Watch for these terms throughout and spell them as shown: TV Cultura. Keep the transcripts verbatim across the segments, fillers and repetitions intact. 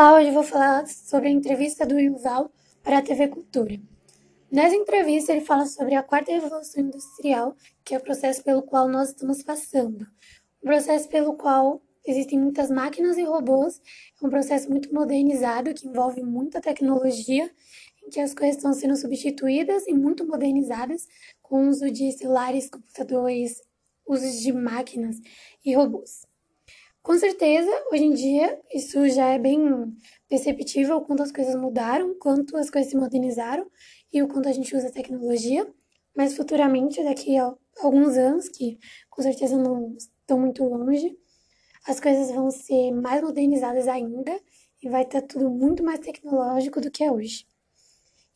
Olá, hoje eu vou falar sobre a entrevista do Youval para a T V Cultura. Nessa entrevista ele fala sobre a quarta revolução industrial, que é o processo pelo qual nós estamos passando. Um processo pelo qual existem muitas máquinas e robôs, é um processo muito modernizado, que envolve muita tecnologia, em que as coisas estão sendo substituídas e muito modernizadas, com o uso de celulares, computadores, usos de máquinas e robôs. Com certeza, hoje em dia, isso já é bem perceptível o quanto as coisas mudaram, quanto as coisas se modernizaram e o quanto a gente usa a tecnologia. Mas futuramente, daqui a alguns anos, que com certeza não estão muito longe, as coisas vão ser mais modernizadas ainda e vai estar tudo muito mais tecnológico do que é hoje.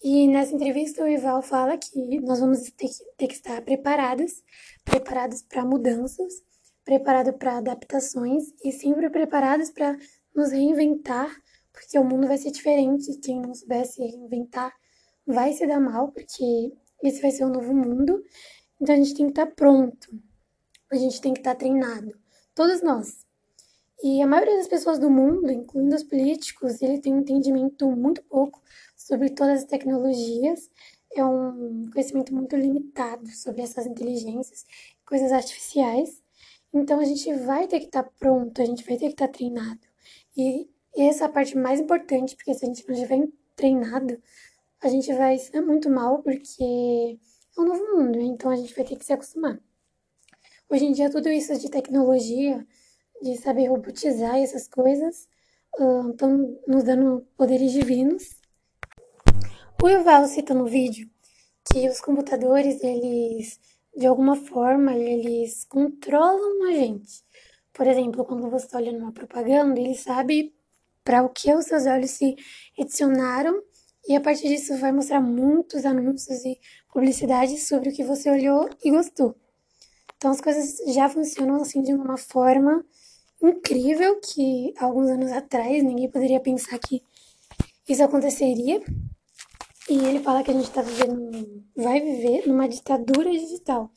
E nessa entrevista o Youval fala que nós vamos ter que, ter que estar preparadas, preparadas para mudanças, preparado para adaptações e sempre preparados para nos reinventar, porque o mundo vai ser diferente. Quem não souber se reinventar vai se dar mal, porque esse vai ser um novo mundo. Então a gente tem que estar pronto, a gente tem que estar treinado, todos nós. E a maioria das pessoas do mundo, incluindo os políticos, ele tem um entendimento muito pouco sobre todas as tecnologias, é um conhecimento muito limitado sobre essas inteligências, coisas artificiais. Então, a gente vai ter que estar pronto, a gente vai ter que estar treinado. E essa é a parte mais importante, porque se a gente não estiver treinado, a gente vai se dar muito mal, porque é um novo mundo, então a gente vai ter que se acostumar. Hoje em dia, tudo isso de tecnologia, de saber robotizar e essas coisas, estão nos dando poderes divinos. O Youval cita no vídeo que os computadores, eles... de alguma forma, eles controlam a gente. Por exemplo, quando você olha numa propaganda, ele sabe para o que os seus olhos se adicionaram e a partir disso vai mostrar muitos anúncios e publicidades sobre o que você olhou e gostou. Então as coisas já funcionam assim de uma forma incrível que alguns anos atrás ninguém poderia pensar que isso aconteceria. E ele fala que a gente tá vivendo, vai viver numa ditadura digital,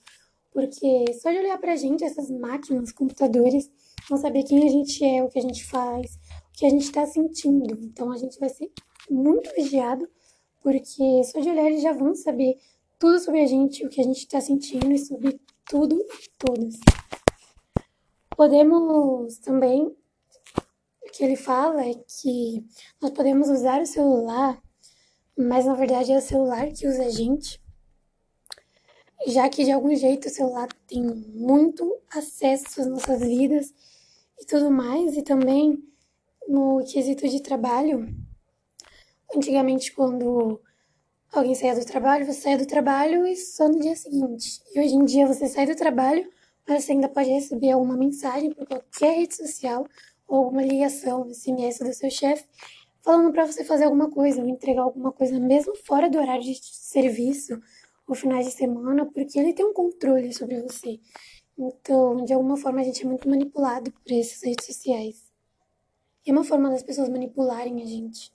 porque só de olhar pra gente, essas máquinas, computadores, vão saber quem a gente é, o que a gente faz, o que a gente tá sentindo. Então a gente vai ser muito vigiado, porque só de olhar eles já vão saber tudo sobre a gente, o que a gente tá sentindo e sobre tudo e todos. Podemos também, o que ele fala é que nós podemos usar o celular, mas, na verdade, é o celular que usa a gente, já que, de algum jeito, o celular tem muito acesso às nossas vidas e tudo mais. E também, no quesito de trabalho, antigamente, quando alguém saía do trabalho, você saía do trabalho e só no dia seguinte. E, hoje em dia, você sai do trabalho, mas você ainda pode receber alguma mensagem por qualquer rede social ou alguma ligação, S M S do seu chefe, falando para você fazer alguma coisa, ou entregar alguma coisa mesmo fora do horário de serviço ou finais de semana, porque ele tem um controle sobre você. Então, de alguma forma, a gente é muito manipulado por essas redes sociais. E é uma forma das pessoas manipularem a gente.